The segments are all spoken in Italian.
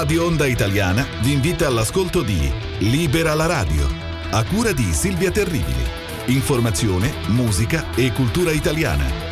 Radio Onda Italiana vi invita all'ascolto di Libera la radio, a cura di Silvia Terribili. Informazione, musica e cultura italiana.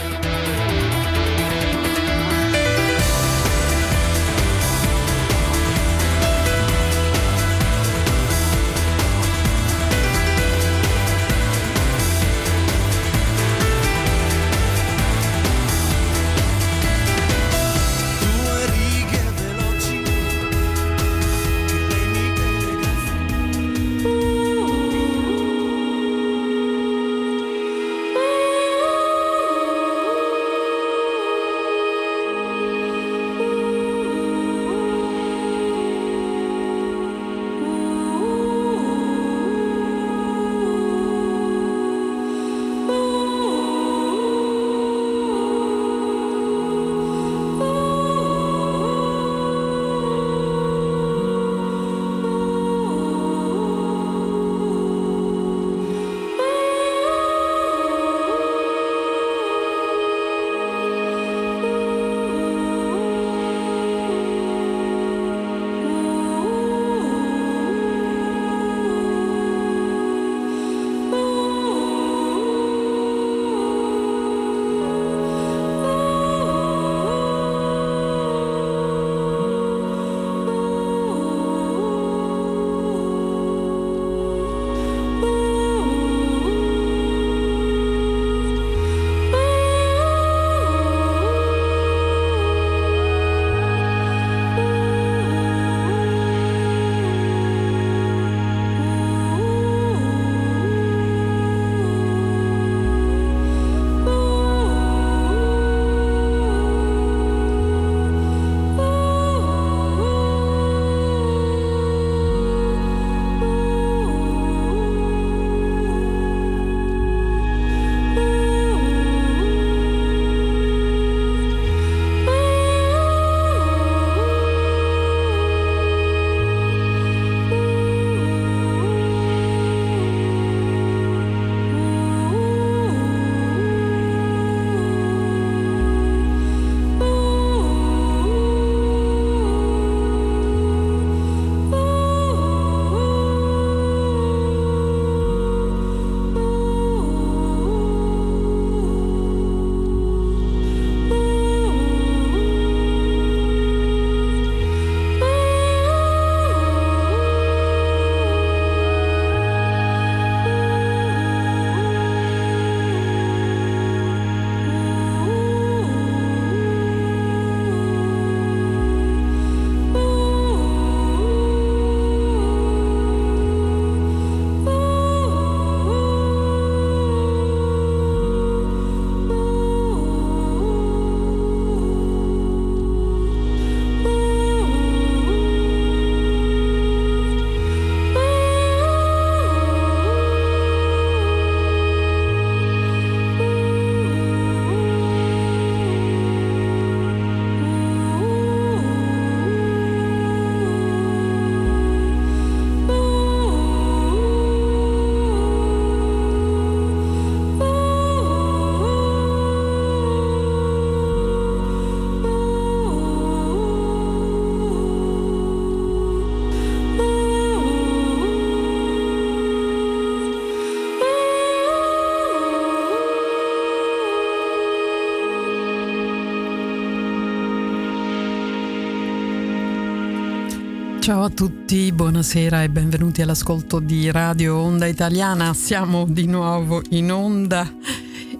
Ciao a tutti, buonasera e benvenuti all'ascolto di Radio Onda Italiana. Siamo di nuovo in onda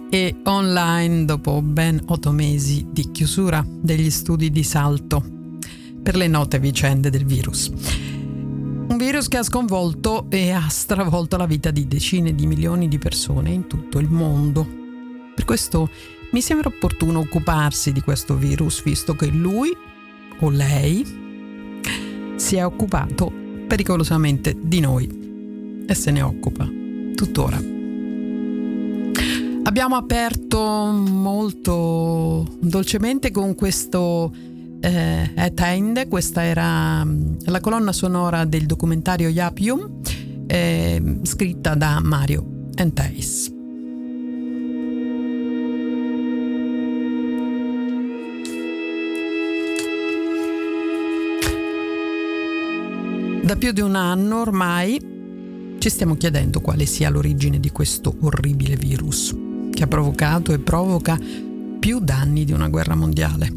e online dopo ben 8 mesi di chiusura degli studi di Salto per le note vicende del virus. Un virus che ha sconvolto e ha stravolto la vita di decine di milioni di persone in tutto il mondo. Per questo mi sembra opportuno occuparsi di questo virus, visto che lui o lei si è occupato pericolosamente di noi e se ne occupa tuttora. Abbiamo aperto molto dolcemente con questo Etende, questa era la colonna sonora del documentario Yapium, scritta da Mario Enteis. Da più di un anno ormai ci stiamo chiedendo quale sia l'origine di questo orribile virus che ha provocato e provoca più danni di una guerra mondiale.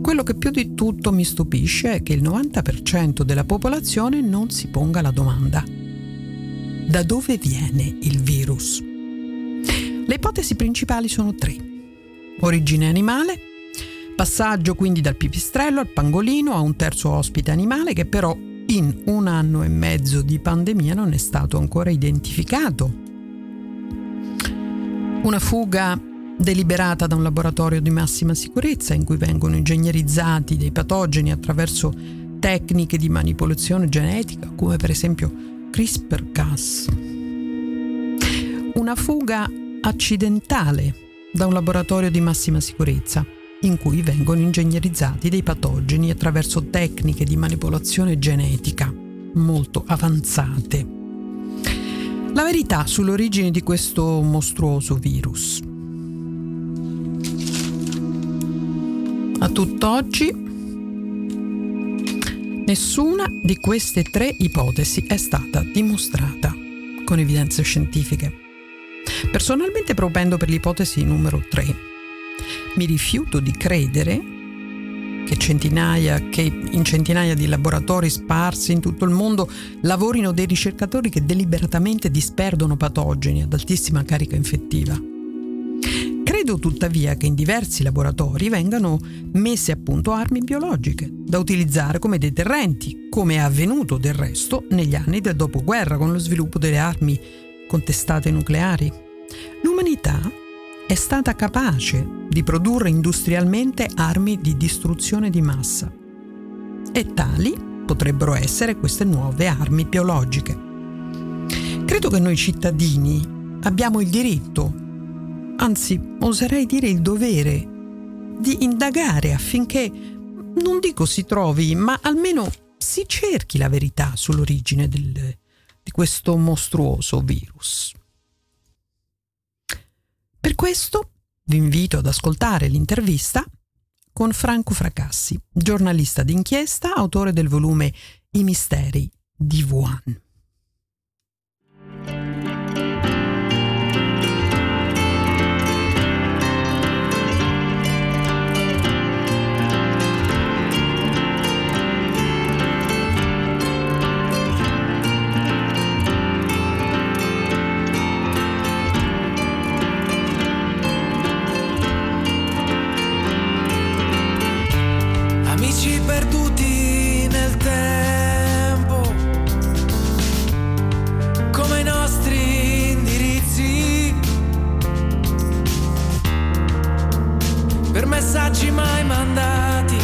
Quello che più di tutto mi stupisce è che il 90% della popolazione non si ponga la domanda: da dove viene il virus? Le ipotesi principali sono tre: origine animale, passaggio quindi dal pipistrello al pangolino a un terzo ospite animale che però in un anno e mezzo di pandemia non è stato ancora identificato, una fuga deliberata da un laboratorio di massima sicurezza in cui vengono ingegnerizzati dei patogeni attraverso tecniche di manipolazione genetica come per esempio CRISPR-Cas, una fuga accidentale da un laboratorio di massima sicurezza in cui vengono ingegnerizzati dei patogeni attraverso tecniche di manipolazione genetica molto avanzate. La verità sull'origine di questo mostruoso virus. A tutt'oggi, nessuna di queste tre ipotesi è stata dimostrata con evidenze scientifiche. Personalmente propendo per l'ipotesi numero 3. Mi rifiuto di credere che in centinaia di laboratori sparsi in tutto il mondo lavorino dei ricercatori che deliberatamente disperdono patogeni ad altissima carica infettiva. Credo tuttavia che in diversi laboratori vengano messe a punto armi biologiche da utilizzare come deterrenti, come è avvenuto del resto negli anni del dopoguerra con lo sviluppo delle armi contestate nucleari. L'umanità è stata capace di produrre industrialmente armi di distruzione di massa e tali potrebbero essere queste nuove armi biologiche. Credo che noi cittadini abbiamo il diritto, anzi oserei dire il dovere, di indagare affinché, non dico si trovi, ma almeno si cerchi la verità sull'origine di questo mostruoso virus. Per questo vi invito ad ascoltare l'intervista con Franco Fracassi, giornalista d'inchiesta, autore del volume I misteri di Wuhan. Messaggi mai mandati,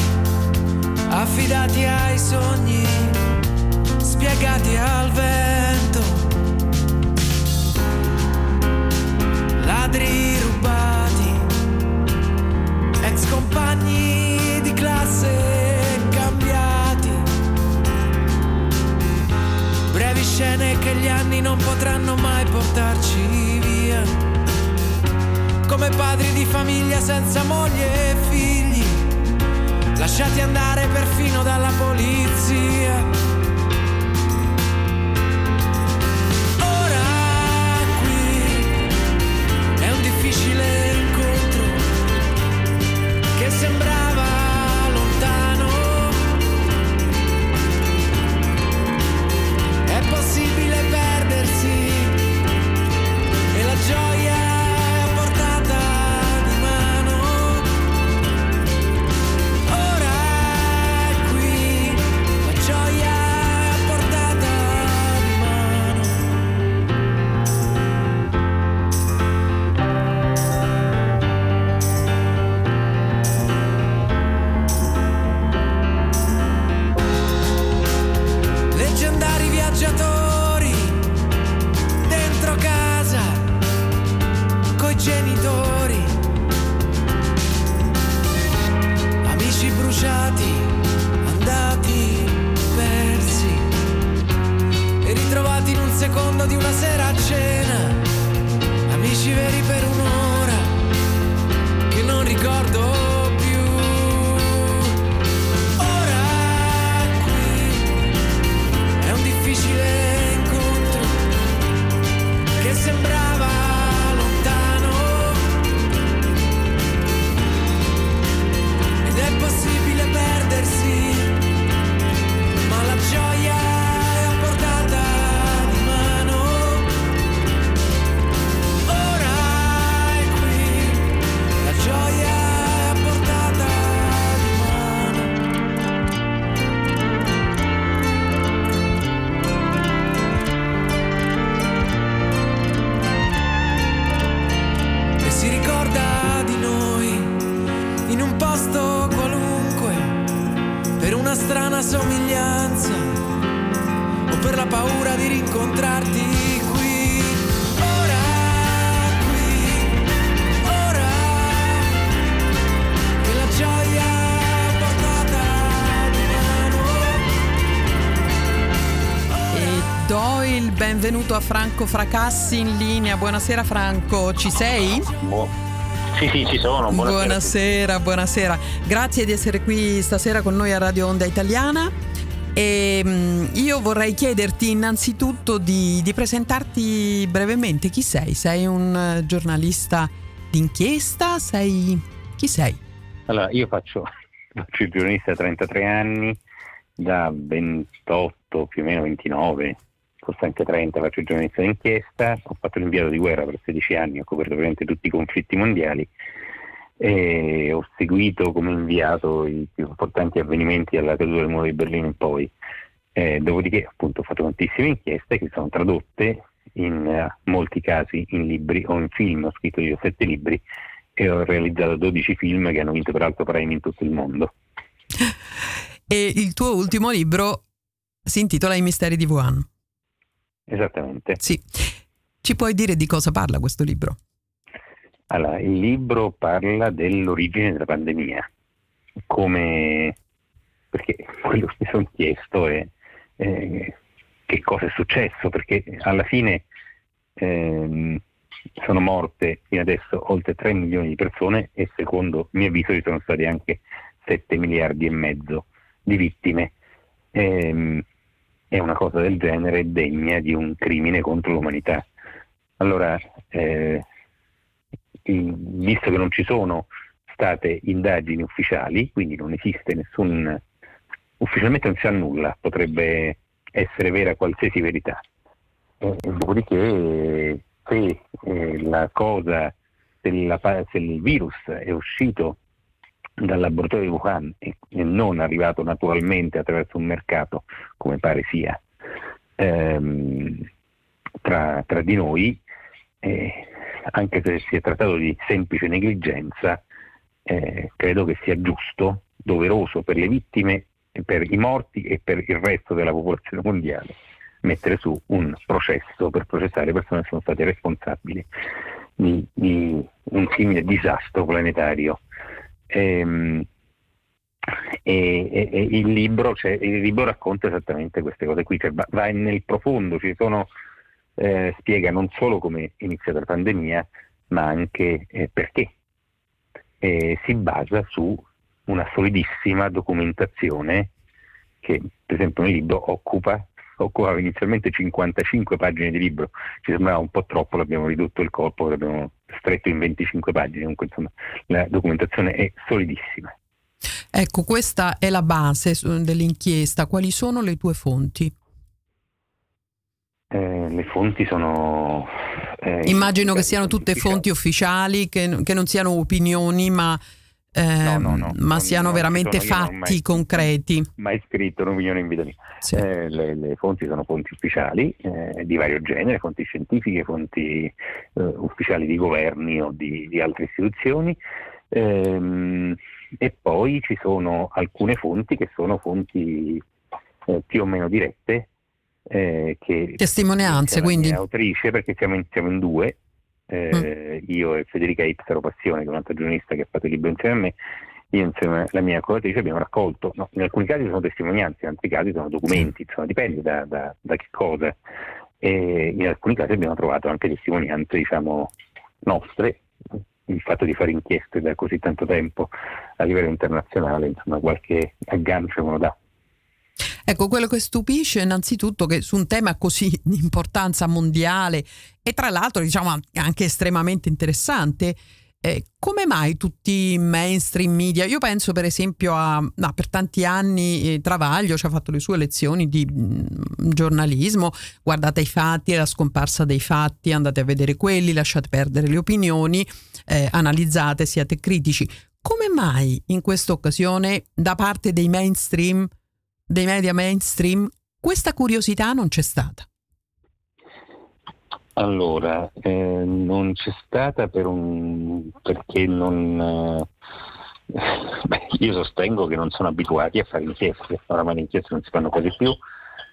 affidati ai sogni, spiegati al vento. Ladri rubati, ex compagni di classe cambiati. Brevi scene che gli anni non potranno mai portarci via. Come padri di famiglia senza moglie e figli, lasciati andare perfino dalla polizia. Ora qui è un difficile incontro che sembrava lontano. È possibile perdersi e la gioia gioia. che sembrava lontano. Ed è possibile perdersi, ma la gioia è a portata di mano. Ora è qui, la gioia è a portata di mano. E si ricorda di noi in un posto qualunque, per una strana somiglianza o per la paura di rincontrarti qui. Qui, ora, che la gioia è portata di mano. E do il benvenuto a Franco Fracassi in linea. Buonasera Franco, ci sei? Sì, ci sono. Buonasera. Grazie di essere qui stasera con noi a Radio Onda Italiana. E io vorrei chiederti innanzitutto di presentarti brevemente. Chi sei? Sei un giornalista d'inchiesta? Chi sei? Allora, io faccio il giornalista a 33 anni, da 28 più o meno 29, forse anche 30, faccio il giornalista d'inchiesta. Ho fatto l'inviato di guerra per 16 anni, ho coperto praticamente tutti i conflitti mondiali e ho seguito come inviato i più importanti avvenimenti dalla caduta del muro di Berlino in poi. Dopodiché appunto ho fatto tantissime inchieste che sono tradotte in molti casi in libri o in film. Ho scritto 17 libri e ho realizzato 12 film che hanno vinto peraltro premi in tutto il mondo. E il tuo ultimo libro si intitola I misteri di Wuhan. Esattamente. Sì. Ci puoi dire di cosa parla questo libro? Allora, il libro parla dell'origine della pandemia, come, perché quello che mi sono chiesto è che cosa è successo, perché alla fine sono morte fino adesso oltre 3 milioni di persone e secondo mio avviso ci sono state anche 7 miliardi e mezzo di vittime. È una cosa del genere degna di un crimine contro l'umanità. Allora, visto che non ci sono state indagini ufficiali, quindi non esiste nessun, ufficialmente non si sa nulla, potrebbe essere vera qualsiasi verità. Dopodiché, se il virus è uscito dal laboratorio di Wuhan e non arrivato naturalmente attraverso un mercato, come pare sia, tra di noi, anche se si è trattato di semplice negligenza, credo che sia giusto, doveroso per le vittime, per i morti e per il resto della popolazione mondiale mettere su un processo per processare persone che sono state responsabili di un simile disastro planetario. E il libro racconta esattamente queste cose qui, cioè va nel profondo, spiega non solo come è iniziata la pandemia ma anche perché, si basa su una solidissima documentazione che per esempio nel libro occupava inizialmente 55 pagine di libro, ci sembrava un po' troppo, l'abbiamo ridotto il corpo, l'abbiamo stretto in 25 pagine, comunque insomma la documentazione è solidissima. Ecco, questa è la base dell'inchiesta. Quali sono le tue fonti? Le fonti sono... immagino che siano tutte fonti ufficiali, che non siano opinioni ma... ma siano veramente fatti concreti. Mai scritto un'opinione in vita mia. Sì. Le fonti sono fonti ufficiali di vario genere, fonti scientifiche, fonti ufficiali di governi o di altre istituzioni, e poi ci sono alcune fonti che sono fonti più o meno dirette, che testimonianze, quindi autrice, perché siamo in due. Io e Federica Ipsaro Passione, che è un'altra giornalista che ha fatto il libro insieme a me, io insieme alla mia coautrice abbiamo raccolto, in alcuni casi sono testimonianze, in altri casi sono documenti, insomma dipende da che cosa, e in alcuni casi abbiamo trovato anche testimonianze nostre. Il fatto di fare inchieste da così tanto tempo a livello internazionale, insomma qualche aggancio me lo dà. Ecco, quello che stupisce è innanzitutto che su un tema così di importanza mondiale e tra l'altro diciamo anche estremamente interessante, come mai tutti i mainstream media? Io penso per esempio per tanti anni Travaglio ci ha fatto le sue lezioni di giornalismo, guardate i fatti, la scomparsa dei fatti, andate a vedere quelli, lasciate perdere le opinioni, analizzate, siate critici. Come mai in questa occasione da parte dei mainstream, dei media mainstream, questa curiosità non c'è stata? Allora, non c'è stata perché non... io sostengo che non sono abituati a fare inchieste, oramai le inchieste non si fanno quasi più,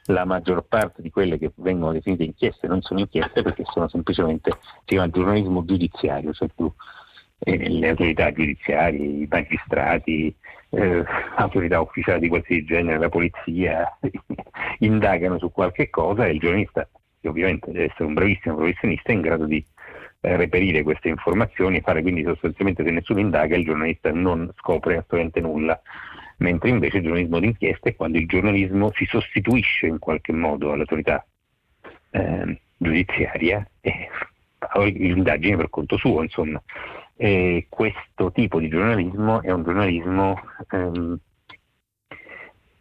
la maggior parte di quelle che vengono definite inchieste non sono inchieste perché sono semplicemente, si chiama giornalismo giudiziario, cioè più le autorità giudiziarie, i magistrati, autorità ufficiali di qualsiasi genere, la polizia, indagano su qualche cosa e il giornalista che ovviamente deve essere un bravissimo professionista in grado di reperire queste informazioni e fare, quindi sostanzialmente se nessuno indaga il giornalista non scopre assolutamente nulla, mentre invece il giornalismo d'inchiesta è quando il giornalismo si sostituisce in qualche modo all'autorità giudiziaria e fa l'indagine per conto suo, insomma. E questo tipo di giornalismo è un giornalismo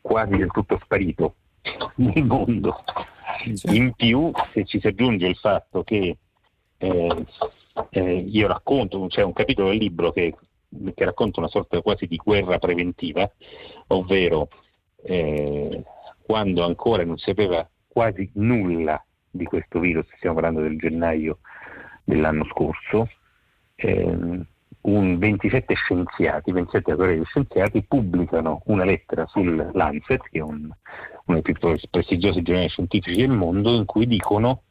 quasi del tutto sparito nel mondo. In più, se ci si aggiunge il fatto che io racconto, c'è un capitolo del libro che racconta una sorta quasi di guerra preventiva, ovvero quando ancora non si sapeva quasi nulla di questo virus, stiamo parlando del gennaio dell'anno scorso, un 27 autori di scienziati pubblicano una lettera sul Lancet, che è uno dei più prestigiosi giornali scientifici del mondo, in cui dicono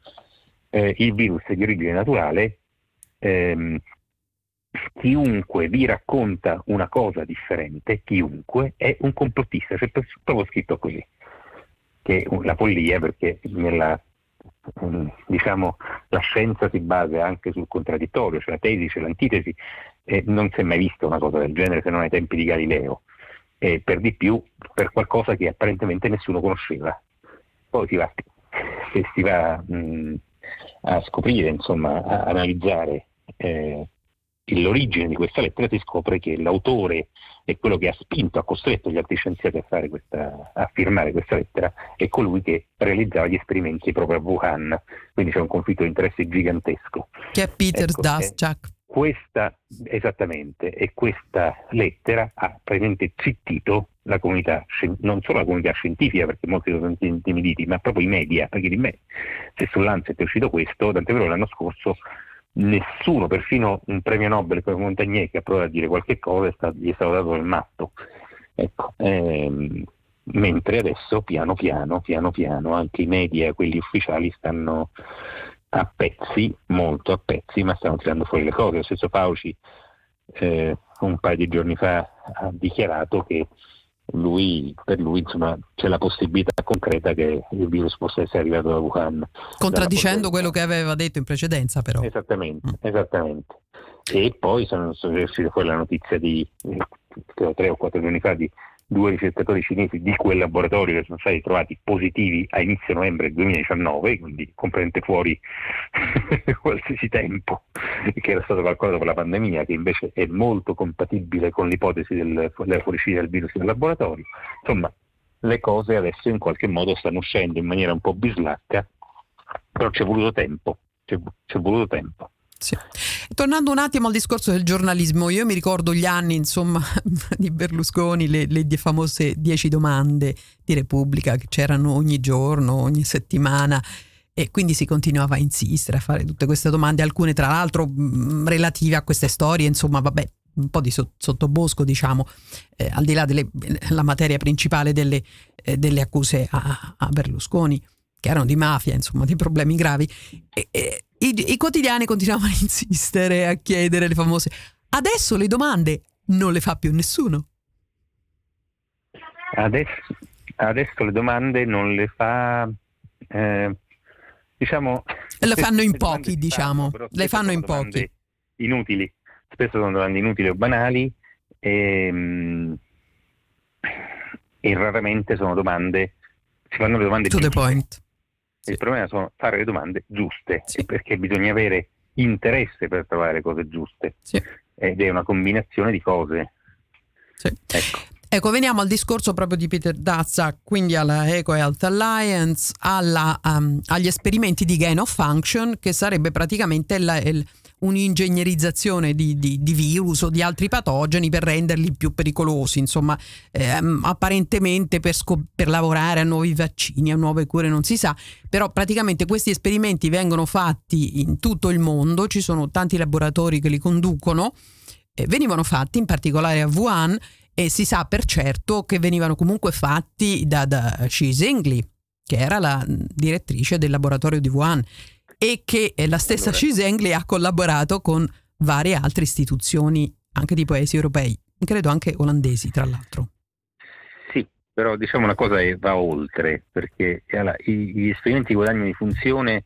il virus è di origine naturale, chiunque vi racconta una cosa differente, chiunque, è un complottista, c'è proprio scritto così, che è la follia perché nella... diciamo la scienza si basa anche sul contraddittorio, c'è la tesi, c'è l'antitesi, e non si è mai vista una cosa del genere se non ai tempi di Galileo, e per di più per qualcosa che apparentemente nessuno conosceva. Poi si va a scoprire, insomma, a analizzare l'origine di questa lettera, si scopre che l'autore è quello che ha spinto, ha costretto gli altri scienziati a firmare questa lettera, è colui che realizzava gli esperimenti proprio a Wuhan, quindi c'è un conflitto di interesse gigantesco. Che è Peter Daszak. Questa, esattamente, e questa lettera ha praticamente zittito la comunità, non solo la comunità scientifica, perché molti sono stati intimiditi, ma proprio i media, perché di me, se sul Lancet è uscito questo, tant'è vero l'anno scorso nessuno, perfino un premio Nobel come Montagnier che ha provato a dire qualche cosa gli è stato dato del matto, ecco. Mentre adesso piano piano anche i media, quelli ufficiali, stanno a pezzi, molto a pezzi, ma stanno tirando fuori le cose. Lo stesso Fauci un paio di giorni fa ha dichiarato che per lui insomma c'è la possibilità concreta che il virus possa essere arrivato da Wuhan, contraddicendo quello che aveva detto in precedenza, però esattamente. E poi sono uscita fuori la notizia di 3 o 4 giorni fa di 2 ricercatori cinesi di quel laboratorio che sono stati trovati positivi a inizio novembre 2019, quindi completamente fuori qualsiasi tempo che era stato calcolato per la pandemia, che invece è molto compatibile con l'ipotesi della fuoriuscita del virus dal laboratorio. Insomma, le cose adesso in qualche modo stanno uscendo in maniera un po' bislacca, però c'è voluto tempo. Sì. Tornando un attimo al discorso del giornalismo, io mi ricordo gli anni, insomma, di Berlusconi, le famose 10 domande di Repubblica che c'erano ogni giorno, ogni settimana, e quindi si continuava a insistere a fare tutte queste domande, alcune tra l'altro relative a queste storie, insomma, vabbè, un po' di sottobosco, diciamo, al di là della materia principale delle accuse a Berlusconi, che erano di mafia, insomma, di problemi gravi, e i quotidiani continuavano a insistere, a chiedere le famose. Adesso le domande non le fa più nessuno. Adesso le domande non le fa, diciamo, le fanno in pochi, diciamo, le fanno in pochi, inutili, spesso sono domande inutili o banali, e raramente sono domande si fanno le domande giuste. To the point. Il problema sono fare le domande giuste, sì, perché bisogna avere interesse per trovare le cose giuste, sì, ed è una combinazione di cose. Sì. Ecco, veniamo al discorso proprio di Peter Daszak, quindi alla Eco Health Alliance, agli esperimenti di gain of function, che sarebbe praticamente un'ingegnerizzazione di virus o di altri patogeni per renderli più pericolosi, insomma, apparentemente per lavorare a nuovi vaccini, a nuove cure, non si sa, però praticamente questi esperimenti vengono fatti in tutto il mondo, ci sono tanti laboratori che li conducono, venivano fatti in particolare a Wuhan, e si sa per certo che venivano comunque fatti da Shi Zhengli, che era la direttrice del laboratorio di Wuhan, e che la stessa Shi Zhengli ha collaborato con varie altre istituzioni anche di paesi europei, credo anche olandesi tra l'altro. Sì, però diciamo una cosa che va oltre, perché gli esperimenti di guadagno di funzione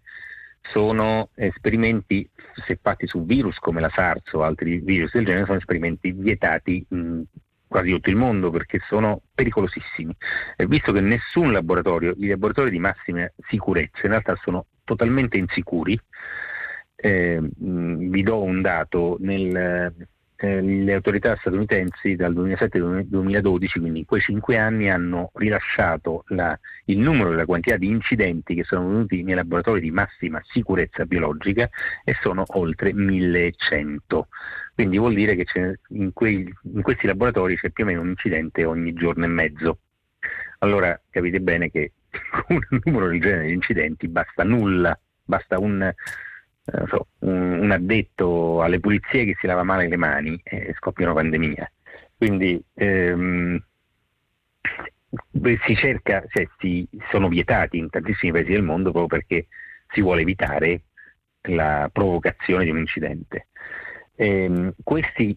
sono esperimenti, se fatti su virus come la SARS o altri virus del genere, sono esperimenti vietati quasi tutto il mondo, perché sono pericolosissimi, visto che nessun laboratorio, i laboratori di massima sicurezza in realtà sono totalmente insicuri. Vi do un dato, le autorità statunitensi dal 2007 al 2012, quindi in quei 5 anni, hanno rilasciato il numero e la quantità di incidenti che sono venuti nei laboratori di massima sicurezza biologica, e sono oltre 1100. Quindi vuol dire che in questi laboratori c'è più o meno un incidente ogni giorno e mezzo. Allora capite bene che con un numero del genere di incidenti basta nulla, basta un addetto alle pulizie che si lava male le mani e scoppia una pandemia. Quindi sono vietati in tantissimi paesi del mondo proprio perché si vuole evitare la provocazione di un incidente. Questi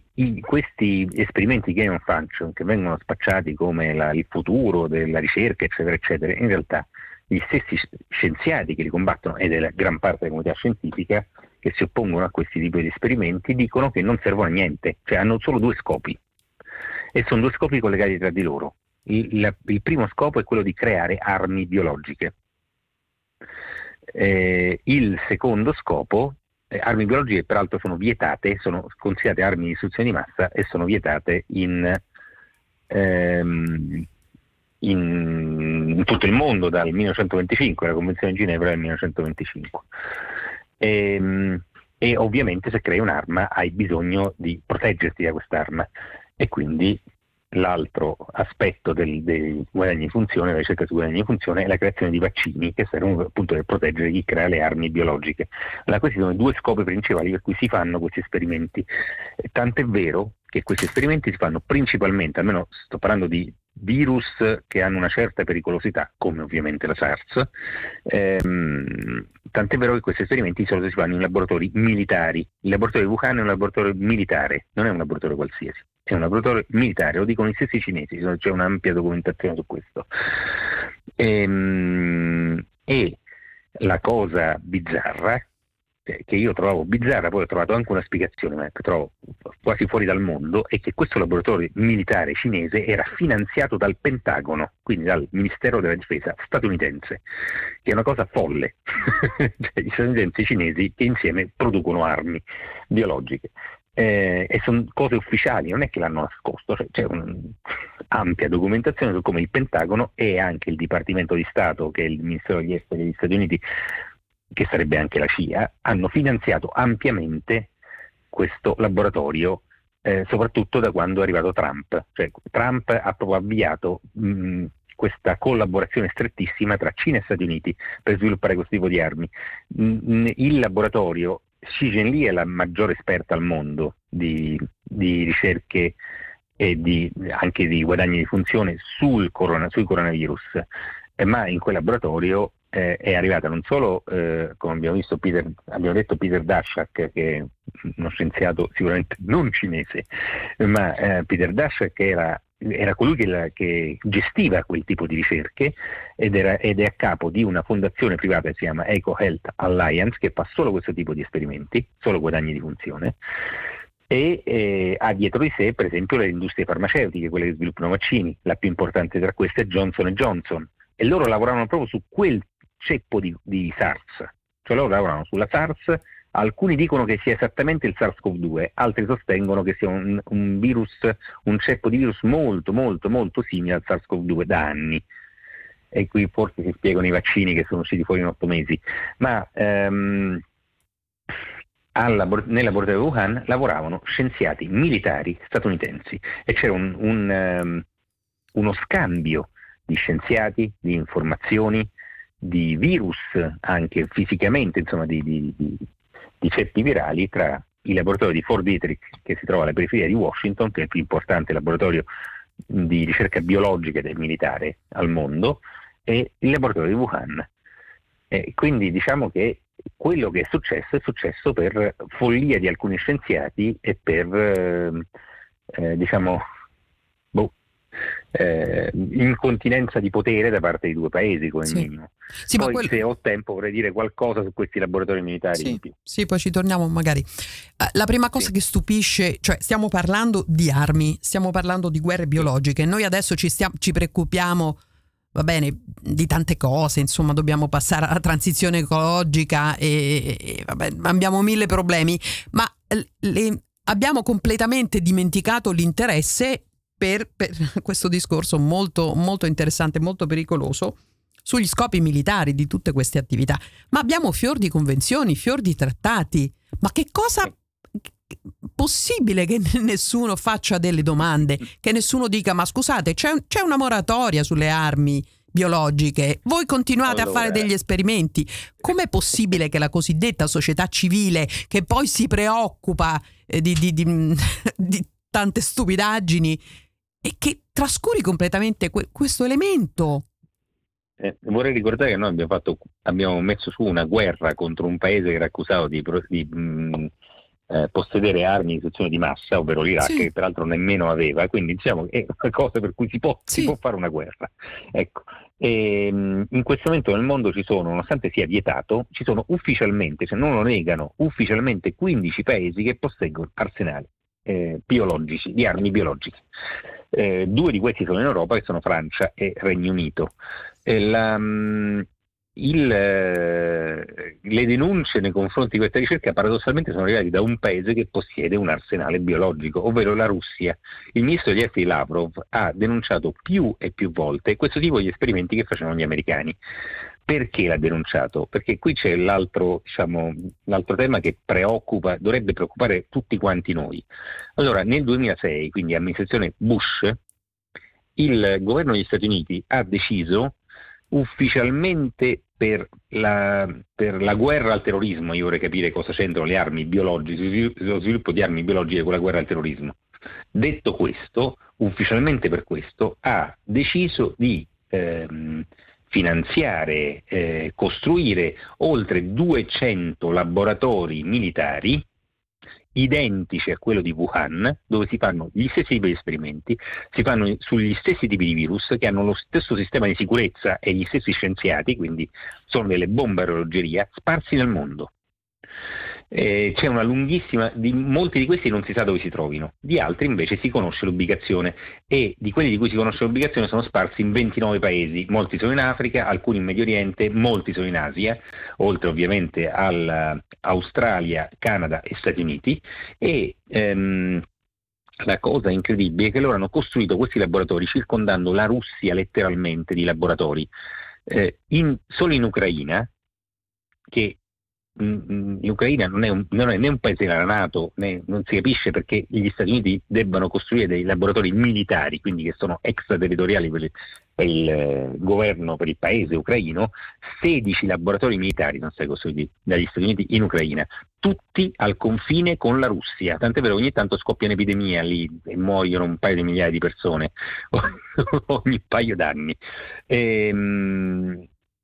esperimenti gain of function che vengono spacciati come il futuro della ricerca, eccetera eccetera, in realtà gli stessi scienziati che li combattono, ed è la gran parte della comunità scientifica che si oppongono a questi tipi di esperimenti, dicono che non servono a niente, cioè hanno solo 2 scopi, e sono 2 scopi collegati tra di loro. Il primo scopo è quello di creare armi biologiche, il secondo scopo, armi biologiche peraltro sono vietate, sono considerate armi di distruzione di massa e sono vietate in tutto il mondo dal 1925, la Convenzione di Ginevra del 1925, e ovviamente se crei un'arma hai bisogno di proteggerti da quest'arma, e quindi l'altro aspetto dei guadagni di funzione, la ricerca su guadagni di funzione, è la creazione di vaccini che servono appunto per proteggere chi crea le armi biologiche. Allora, questi sono i 2 scopi principali per cui si fanno questi esperimenti. Tant'è vero che questi esperimenti si fanno principalmente, almeno sto parlando di virus che hanno una certa pericolosità, come ovviamente la SARS, tant'è vero che questi esperimenti di solito si fanno in laboratori militari. Il laboratorio di Wuhan è un laboratorio militare, non è un laboratorio qualsiasi, è un laboratorio militare, lo dicono gli stessi cinesi, c'è un'ampia documentazione su questo. E la cosa bizzarra, che io trovavo bizzarra, poi ho trovato anche una spiegazione, ma che trovo quasi fuori dal mondo, è che questo laboratorio militare cinese era finanziato dal Pentagono, quindi dal Ministero della Difesa statunitense, che è una cosa folle. Cioè, gli statunitensi e i cinesi che insieme producono armi biologiche, e sono cose ufficiali, non è che l'hanno nascosto, cioè, c'è un'ampia documentazione su come il Pentagono e anche il Dipartimento di Stato, che è il Ministero degli Esteri degli Stati Uniti, che sarebbe anche la CIA, hanno finanziato ampiamente questo laboratorio, soprattutto da quando è arrivato Trump. Cioè, Trump ha proprio avviato questa collaborazione strettissima tra Cina e Stati Uniti per sviluppare questo tipo di armi. Il laboratorio, Shi Zhengli è la maggiore esperta al mondo di ricerche e anche di guadagni di funzione sui coronavirus, ma in quel laboratorio è arrivata non solo, come abbiamo detto Peter Daszak, che è uno scienziato sicuramente non cinese, ma Peter Daszak era colui che gestiva quel tipo di ricerche ed è a capo di una fondazione privata che si chiama Eco Health Alliance, che fa solo questo tipo di esperimenti, solo guadagni di funzione, e ha dietro di sé per esempio le industrie farmaceutiche, quelle che sviluppano vaccini. La più importante tra queste è Johnson & Johnson, e loro lavoravano proprio su quel ceppo di SARS, cioè loro lavoravano sulla SARS. Alcuni dicono che sia esattamente il SARS-CoV-2, altri sostengono che sia un virus, un ceppo di virus molto simile al SARS-CoV-2 da anni. E qui forse si spiegano i vaccini che sono usciti fuori in 8 mesi. Ma nel laboratorio di Wuhan lavoravano scienziati militari statunitensi e c'era uno scambio di scienziati, di informazioni, di virus anche fisicamente, insomma di ceppi virali tra il laboratorio di Fort Detrick, che si trova alla periferia di Washington, che è il più importante laboratorio di ricerca biologica del militare al mondo, e il laboratorio di Wuhan. E quindi diciamo che quello che è successo per follia di alcuni scienziati e per incontinenza di potere da parte di 2 paesi come minimo. Sì, poi se ho tempo vorrei dire qualcosa su questi laboratori militari in più. Sì, poi ci torniamo magari. La prima cosa che stupisce, cioè stiamo parlando di armi, stiamo parlando di guerre biologiche. Noi adesso ci preoccupiamo, va bene, di tante cose, insomma dobbiamo passare alla transizione ecologica e vabbè, abbiamo 1000 problemi, ma abbiamo completamente dimenticato l'interesse per questo discorso molto interessante, molto pericoloso, sugli scopi militari di tutte queste attività. Ma abbiamo fior di convenzioni, fior di trattati, ma che cosa possibile che nessuno faccia delle domande, che nessuno dica ma scusate c'è una moratoria sulle armi biologiche, voi continuate a fare degli esperimenti, com'è possibile che la cosiddetta società civile, che poi si preoccupa di tante stupidaggini e che trascuri completamente questo elemento? Vorrei ricordare che noi abbiamo messo su una guerra contro un paese che era accusato di possedere armi di distruzione di massa, ovvero l'Iraq, che peraltro nemmeno aveva, quindi diciamo che è una cosa per cui si può fare una guerra. Ecco. E, in questo momento nel mondo ci sono, nonostante sia vietato, ci sono ufficialmente, se non lo negano, ufficialmente 15 paesi che posseggono arsenali biologici, di armi biologiche. 2 di questi sono in Europa, che sono Francia e Regno Unito. Le denunce nei confronti di questa ricerca paradossalmente sono arrivate da un paese che possiede un arsenale biologico, ovvero la Russia. Il ministro degli Esteri Lavrov ha denunciato più e più volte questo tipo di esperimenti che facevano gli americani. Perché l'ha denunciato? Perché qui c'è l'altro tema che dovrebbe preoccupare tutti quanti noi. Allora, nel 2006, quindi amministrazione Bush, il governo degli Stati Uniti ha deciso ufficialmente per la guerra al terrorismo, io vorrei capire cosa c'entrano le armi biologiche, lo sviluppo di armi biologiche con la guerra al terrorismo. Detto questo, ufficialmente per questo ha deciso di finanziare, costruire oltre 200 laboratori militari identici a quello di Wuhan, dove si fanno gli stessi tipi di esperimenti, si fanno sugli stessi tipi di virus che hanno lo stesso sistema di sicurezza e gli stessi scienziati, quindi sono delle bombe a orologeria sparsi nel mondo. C'è una lunghissima, molti di questi non si sa dove si trovino, di altri invece si conosce l'ubicazione, e di quelli di cui si conosce l'ubicazione sono sparsi in 29 paesi, molti sono in Africa, alcuni in Medio Oriente, molti sono in Asia, oltre ovviamente all'Australia, Canada e Stati Uniti. E la cosa incredibile è che loro hanno costruito questi laboratori circondando la Russia letteralmente di laboratori, solo in Ucraina, che l'Ucraina non è né un paese della NATO, né, non si capisce perché gli Stati Uniti debbano costruire dei laboratori militari, quindi che sono extraterritoriali per il governo, per il paese ucraino. 16 laboratori militari sono stati costruiti dagli Stati Uniti in Ucraina, tutti al confine con la Russia, tant'è vero che ogni tanto scoppia un'epidemia lì e muoiono un paio di migliaia di persone ogni paio d'anni.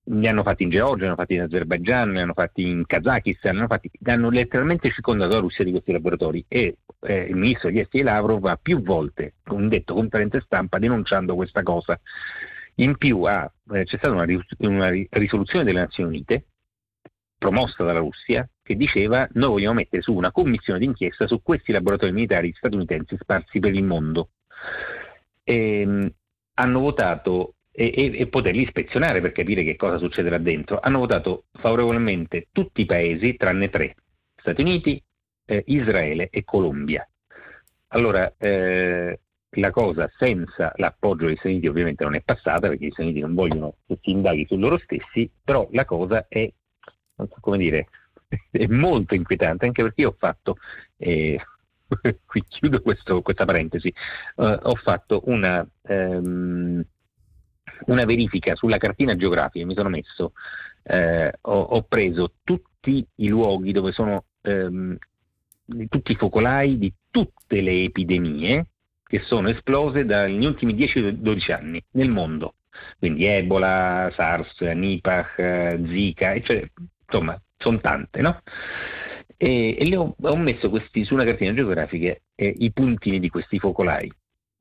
Li hanno fatti in Georgia, li hanno fatti in Azerbaigian, li hanno fatti in Kazakistan, hanno letteralmente circondato la Russia di questi laboratori. E il ministro degli Esteri Lavrov ha più volte detto conferenze stampa denunciando questa cosa. In più c'è stata una risoluzione delle Nazioni Unite promossa dalla Russia che diceva: noi vogliamo mettere su una commissione d'inchiesta su questi laboratori militari statunitensi sparsi per il mondo. Hanno votato e poterli ispezionare per capire che cosa succederà dentro, hanno votato favorevolmente tutti i paesi tranne tre: Stati Uniti, Israele e Colombia. Allora, la cosa senza l'appoggio degli Stati Uniti ovviamente non è passata, perché gli Stati Uniti non vogliono che si indaghi su loro stessi, però la cosa è, non so come dire, è molto inquietante, anche perché io ho fatto, qui chiudo questa parentesi, ho fatto una verifica sulla cartina geografica, mi sono messo, ho preso tutti i luoghi dove sono tutti i focolai di tutte le epidemie che sono esplose dagli ultimi 10-12 anni nel mondo, quindi Ebola, SARS, Nipah, Zika, eccetera. Insomma, sono tante, no? E le ho messo questi su una cartina geografica, i puntini di questi focolai.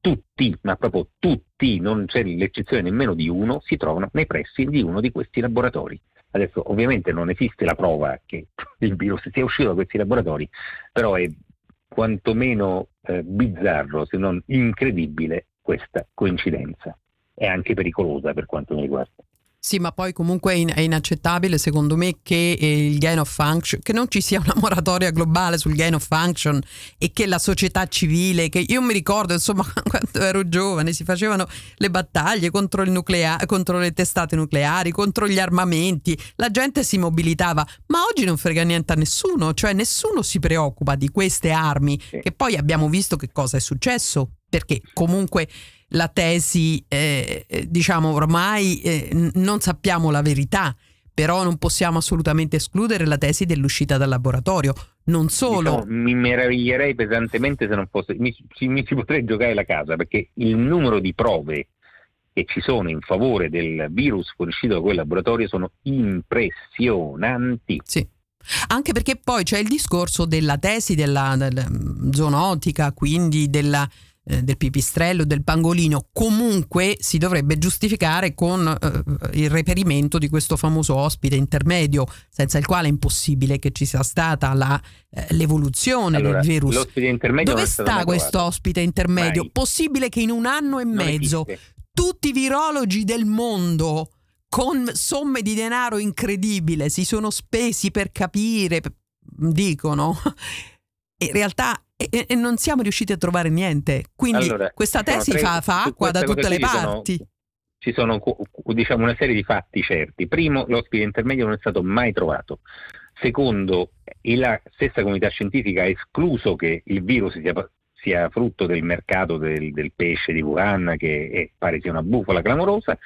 Tutti, ma proprio tutti, non c'è l'eccezione nemmeno di uno, si trovano nei pressi di uno di questi laboratori. Adesso ovviamente non esiste la prova che il virus sia uscito da questi laboratori, però è quantomeno bizzarro, se non incredibile, questa coincidenza. È anche pericolosa per quanto mi riguarda. Sì, ma poi comunque è inaccettabile, secondo me, che il gain of function, che non ci sia una moratoria globale sul gain of function, e che la società civile, che io mi ricordo, insomma, quando ero giovane si facevano le battaglie contro il nucleare, contro le testate nucleari, contro gli armamenti, la gente si mobilitava, ma oggi non frega niente a nessuno, cioè nessuno si preoccupa di queste armi, che poi abbiamo visto che cosa è successo, perché comunque la tesi, diciamo ormai non sappiamo la verità, però non possiamo assolutamente escludere la tesi dell'uscita dal laboratorio. Non solo, diciamo, mi meraviglierei pesantemente se non fosse, mi ci potrei giocare la casa, perché il numero di prove che ci sono in favore del virus fuoriuscito da quel laboratorio sono impressionanti. Sì. Anche perché poi c'è il discorso della tesi della zoonotica, quindi del pipistrello, del pangolino, comunque si dovrebbe giustificare con il reperimento di questo famoso ospite intermedio, senza il quale è impossibile che ci sia stata l'evoluzione del virus. L'ospite intermedio, dove sta questo ospite intermedio? Mai. Possibile che in un anno e mezzo tutti i virologi del mondo, con somme di denaro incredibile, si sono spesi per capire, dicono, in realtà e non siamo riusciti a trovare niente, quindi questa tesi fa acqua da tutte le parti. Ci sono diciamo una serie di fatti certi. Primo, l'ospite intermedio non è stato mai trovato. Secondo, la stessa comunità scientifica ha escluso che il virus sia frutto del mercato del pesce di Wuhan, che pare sia una bufala clamorosa.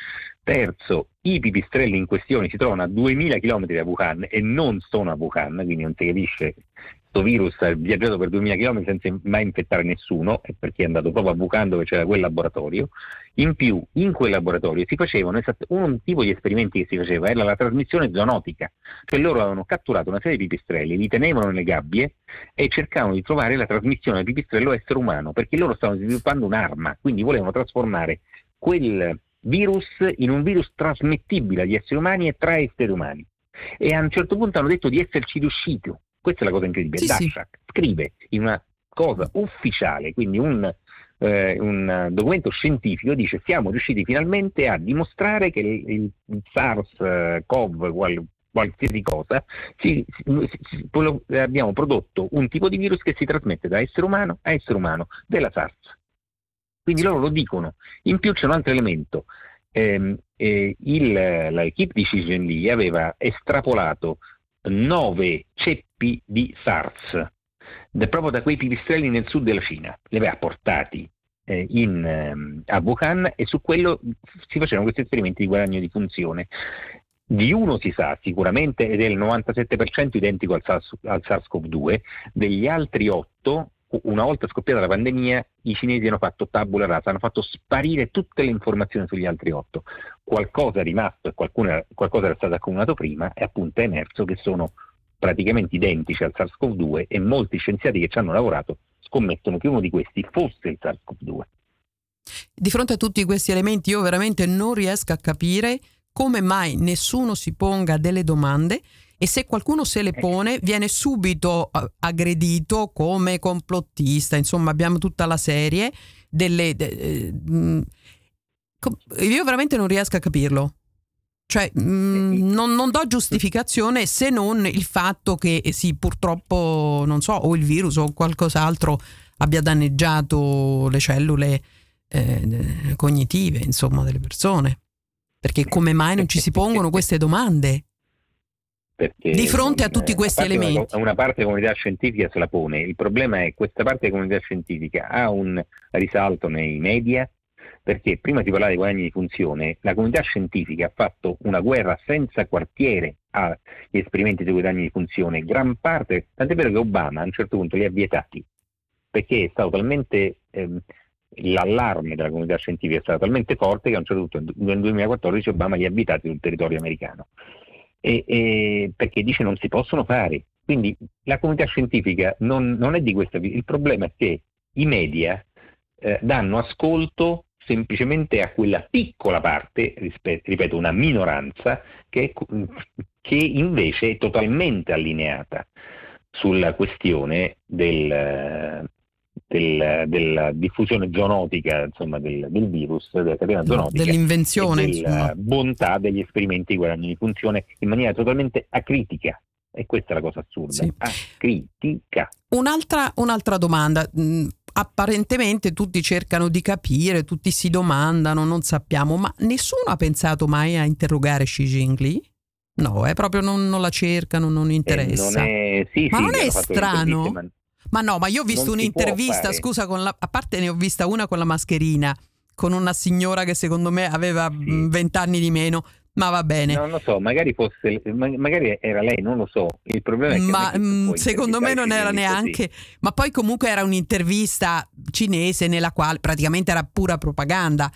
Terzo, i pipistrelli in questione si trovano a 2000 km da Wuhan e non sono a Wuhan, quindi non si capisce. Virus ha viaggiato per 2000 km senza mai infettare nessuno, perché è andato proprio a Wuhan, dove c'era quel laboratorio. In più, in quel laboratorio si facevano un tipo di esperimenti che si faceva era la trasmissione zoonotica, cioè loro avevano catturato una serie di pipistrelli, li tenevano nelle gabbie e cercavano di trovare la trasmissione del pipistrello essere umano, perché loro stavano sviluppando un'arma, quindi volevano trasformare quel virus in un virus trasmettibile agli esseri umani e tra esseri umani, e a un certo punto hanno detto di esserci riusciti. Questa è la cosa incredibile. Sì, Daszak scrive in una cosa ufficiale, quindi un documento scientifico, dice: siamo riusciti finalmente a dimostrare che il SARS-CoV, qualsiasi cosa, abbiamo prodotto un tipo di virus che si trasmette da essere umano a essere umano, della SARS. Quindi loro lo dicono. In più c'è un altro elemento. L'equipe di Shi Zhengli aveva estrapolato 9 ceppi di SARS proprio da quei pipistrelli nel sud della Cina, li aveva portati a Wuhan, e su quello si facevano questi esperimenti di guadagno di funzione. Di uno si sa sicuramente, ed è il 97% identico al SARS-CoV-2, degli altri 8, una volta scoppiata la pandemia, i cinesi hanno fatto tabula rasa, hanno fatto sparire tutte le informazioni sugli altri 8. Qualcosa è rimasto e qualcosa era stato accumulato prima, e appunto è emerso che sono praticamente identici al SARS-CoV-2, e molti scienziati che ci hanno lavorato scommettono che uno di questi fosse il SARS-CoV-2. Di fronte a tutti questi elementi io veramente non riesco a capire come mai nessuno si ponga delle domande, e se qualcuno se le pone viene subito aggredito come complottista. Insomma, abbiamo tutta la serie delle io veramente non riesco a capirlo. Cioè, non do giustificazione se non il fatto che sì, purtroppo, non so, o il virus o qualcos'altro abbia danneggiato le cellule cognitive, insomma, delle persone. Perché come mai non ci si pongono queste domande? Perché di fronte a tutti questi elementi una parte della comunità scientifica se la pone. Il problema è questa parte della comunità scientifica ha un risalto nei media, perché prima di parlare di guadagni di funzione la comunità scientifica ha fatto una guerra senza quartiere agli esperimenti di guadagni di funzione, gran parte, tant'è vero che Obama a un certo punto li ha vietati, perché è stato talmente l'allarme della comunità scientifica è stato talmente forte che a un certo punto nel 2014 Obama li ha vietati sul territorio americano. Perché dice non si possono fare, quindi la comunità scientifica non è di questa. Il problema è che i media danno ascolto semplicemente a quella piccola parte, ripeto, una minoranza che invece è totalmente allineata sulla questione della diffusione zoonotica, insomma, del virus, della catena zoonotica, dell'invenzione, e della bontà degli esperimenti di guadagno di funzione in maniera totalmente acritica. E questa è la cosa assurda, sì. Acritica. Un'altra domanda. Apparentemente tutti cercano di capire, tutti si domandano, non sappiamo, ma nessuno ha pensato mai a interrogare Shi Zhengli? No, proprio non la cercano, non interessa. Non è, sì, ma sì, non è strano? Ma no, ma io ho visto un'intervista, scusa, a parte ne ho vista una con la mascherina, con una signora che secondo me aveva 20 anni di meno, ma va bene. Non lo so, magari era lei, non lo so. Il problema è che secondo me non era neanche, così. Ma poi comunque era un'intervista cinese nella quale praticamente era pura propaganda.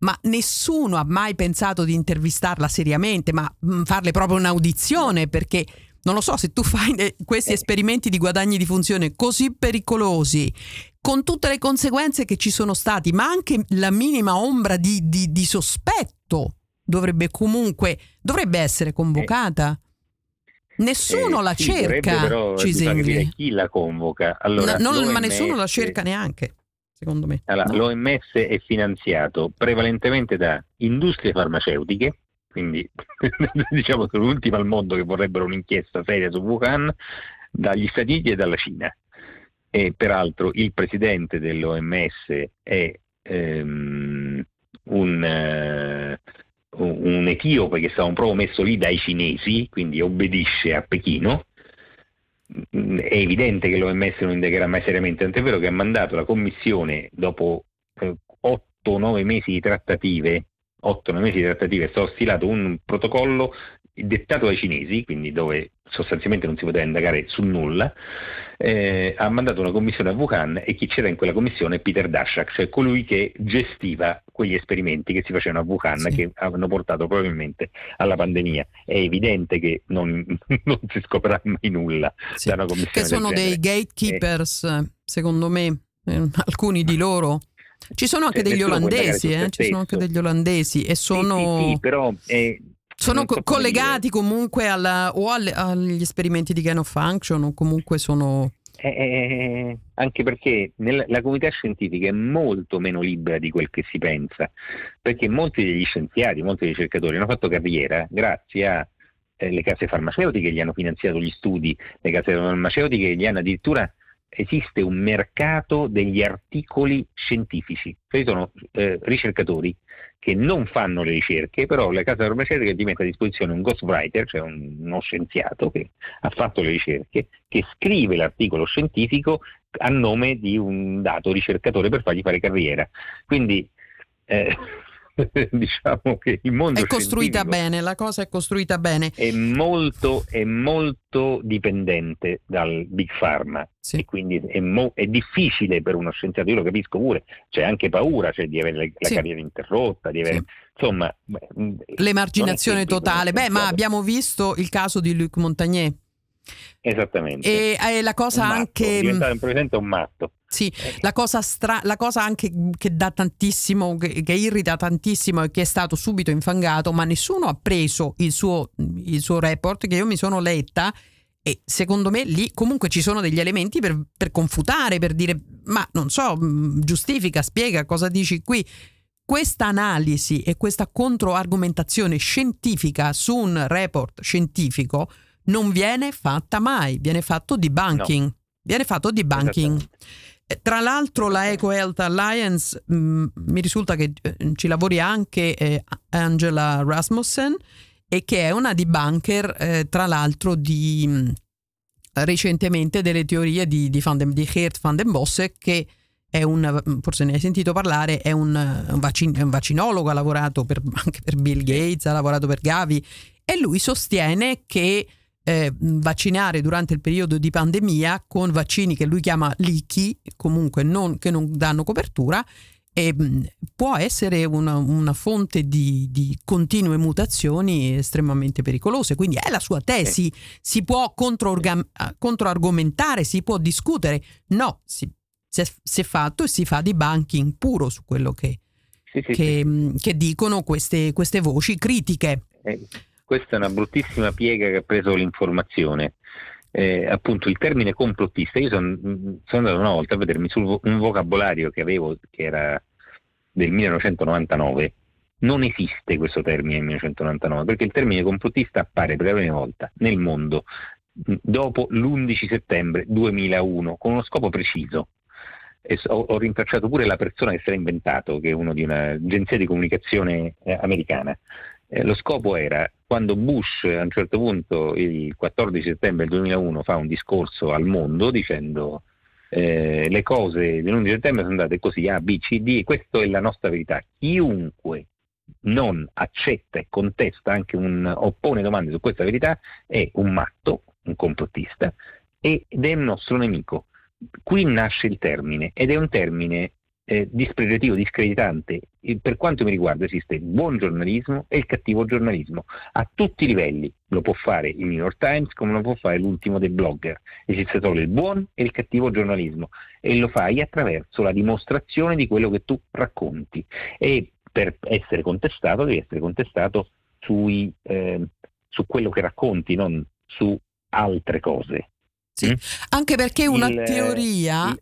Ma nessuno ha mai pensato di intervistarla seriamente, ma farle proprio un'audizione, perché non lo so, se tu fai questi esperimenti di guadagni di funzione così pericolosi, con tutte le conseguenze che ci sono stati, ma anche la minima ombra di sospetto dovrebbe essere convocata. Nessuno la cerca, però, Shi Zhengli. Chi la convoca? Allora, ma nessuno la cerca neanche, secondo me. Allora, no. L'OMS è finanziato prevalentemente da industrie farmaceutiche, quindi diciamo sono l'ultima al mondo che vorrebbero un'inchiesta seria su Wuhan, dagli Stati Uniti e dalla Cina, e peraltro il presidente dell'OMS è un etiope che è stato proprio messo lì dai cinesi, quindi obbedisce a Pechino. È evidente che l'OMS non indagherà mai seriamente, tant'è vero che ha mandato la commissione dopo 8-9 mesi di trattative è stato stilato un protocollo dettato dai cinesi, quindi dove sostanzialmente non si poteva indagare su nulla. Ha mandato una commissione a Wuhan e chi c'era in quella commissione è Peter Daszak, cioè colui che gestiva quegli esperimenti che si facevano a Wuhan, sì, che hanno portato probabilmente alla pandemia. È evidente che non si scoprirà mai nulla, sì, da una commissione che sono dei gatekeepers, secondo me, alcuni di loro. Ci sono anche degli olandesi, ci sono anche degli olandesi e sono, però, sono collegati comunque agli esperimenti di gain of function, o comunque sono anche perché la comunità scientifica è molto meno libera di quel che si pensa, perché molti degli scienziati, molti dei ricercatori hanno fatto carriera grazie a le case farmaceutiche, gli hanno finanziato gli studi, le case farmaceutiche gli hanno addirittura. Esiste un mercato degli articoli scientifici, cioè sono ricercatori che non fanno le ricerche, però la casa farmaceutica ti mette a disposizione un ghostwriter, cioè uno scienziato che ha fatto le ricerche, che scrive l'articolo scientifico a nome di un dato ricercatore per fargli fare carriera. Quindi diciamo che il mondo è costruita bene, la cosa è costruita bene, è molto dipendente dal Big Pharma, sì. E quindi è difficile per uno scienziato, io lo capisco pure, c'è anche paura, cioè, di avere la sì, carriera interrotta, di avere sì, insomma, l'emarginazione totale. Ma abbiamo visto il caso di Luc Montagnier. Esattamente. E la cosa anche diventare improvvisamente un matto. Sì, la cosa anche che dà tantissimo, che irrita tantissimo, è che è stato subito infangato, ma nessuno ha preso il suo report, che io mi sono letta, e secondo me lì comunque ci sono degli elementi per confutare, per dire, ma non so, giustifica, spiega cosa dici qui. questa analisi e questa controargomentazione scientifica su un report scientifico non viene fatta mai, viene fatto debunking. No. Viene fatto debunking. Tra l'altro la Eco Health Alliance, mi risulta che ci lavori anche Angela Rasmussen, e che è una debunker tra l'altro di recentemente delle teorie di Geert Vanden Bossche, che è forse ne hai sentito parlare, è un vaccinologo, ha lavorato anche per Bill Gates, ha lavorato per Gavi, e lui sostiene che vaccinare durante il periodo di pandemia con vaccini che lui chiama leaky, comunque che non danno copertura, può essere una fonte di continue mutazioni estremamente pericolose. Quindi è la sua tesi, si può controargomentare, si può discutere, no, si è fatto e si fa debunking puro su quello che dicono queste voci critiche. Questa è una bruttissima piega che ha preso l'informazione. Appunto il termine complottista, io sono andato una volta a vedermi su un vocabolario che avevo, che era del 1999. Non esiste questo termine nel 1999, perché il termine complottista appare per la prima volta nel mondo dopo l'11 settembre 2001 con uno scopo preciso. E ho rintracciato pure la persona che se l'ha inventato, che è uno di un'agenzia di comunicazione americana. Lo scopo era, quando Bush a un certo punto il 14 settembre 2001 fa un discorso al mondo dicendo le cose dell'11 settembre sono andate così A, B, C, D, e questa è la nostra verità, chiunque non accetta e contesta anche oppone domande su questa verità è un matto, un complottista, ed è il nostro nemico. Qui nasce il termine, ed è un termine dispregiativo, discreditante. Per quanto mi riguarda esiste il buon giornalismo e il cattivo giornalismo a tutti i livelli, lo può fare il New York Times come lo può fare l'ultimo dei blogger, esiste solo il buon e il cattivo giornalismo, e lo fai attraverso la dimostrazione di quello che tu racconti, e per essere contestato devi essere contestato su quello che racconti, non su altre cose. Sì. Anche perché una teoria...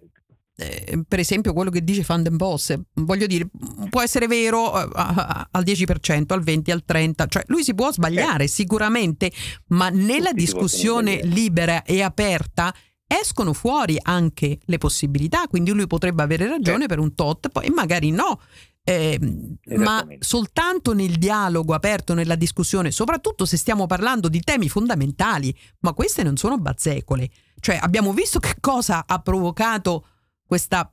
per esempio quello che dice Vanden Bossche, voglio dire, può essere vero al 10%, al 20%, al 30%, cioè lui si può sbagliare sicuramente, ma nella discussione libera e aperta escono fuori anche le possibilità, quindi lui potrebbe avere ragione per un tot, poi magari no, ma soltanto nel dialogo aperto, nella discussione, soprattutto se stiamo parlando di temi fondamentali, ma queste non sono bazzecole, cioè abbiamo visto che cosa ha provocato questa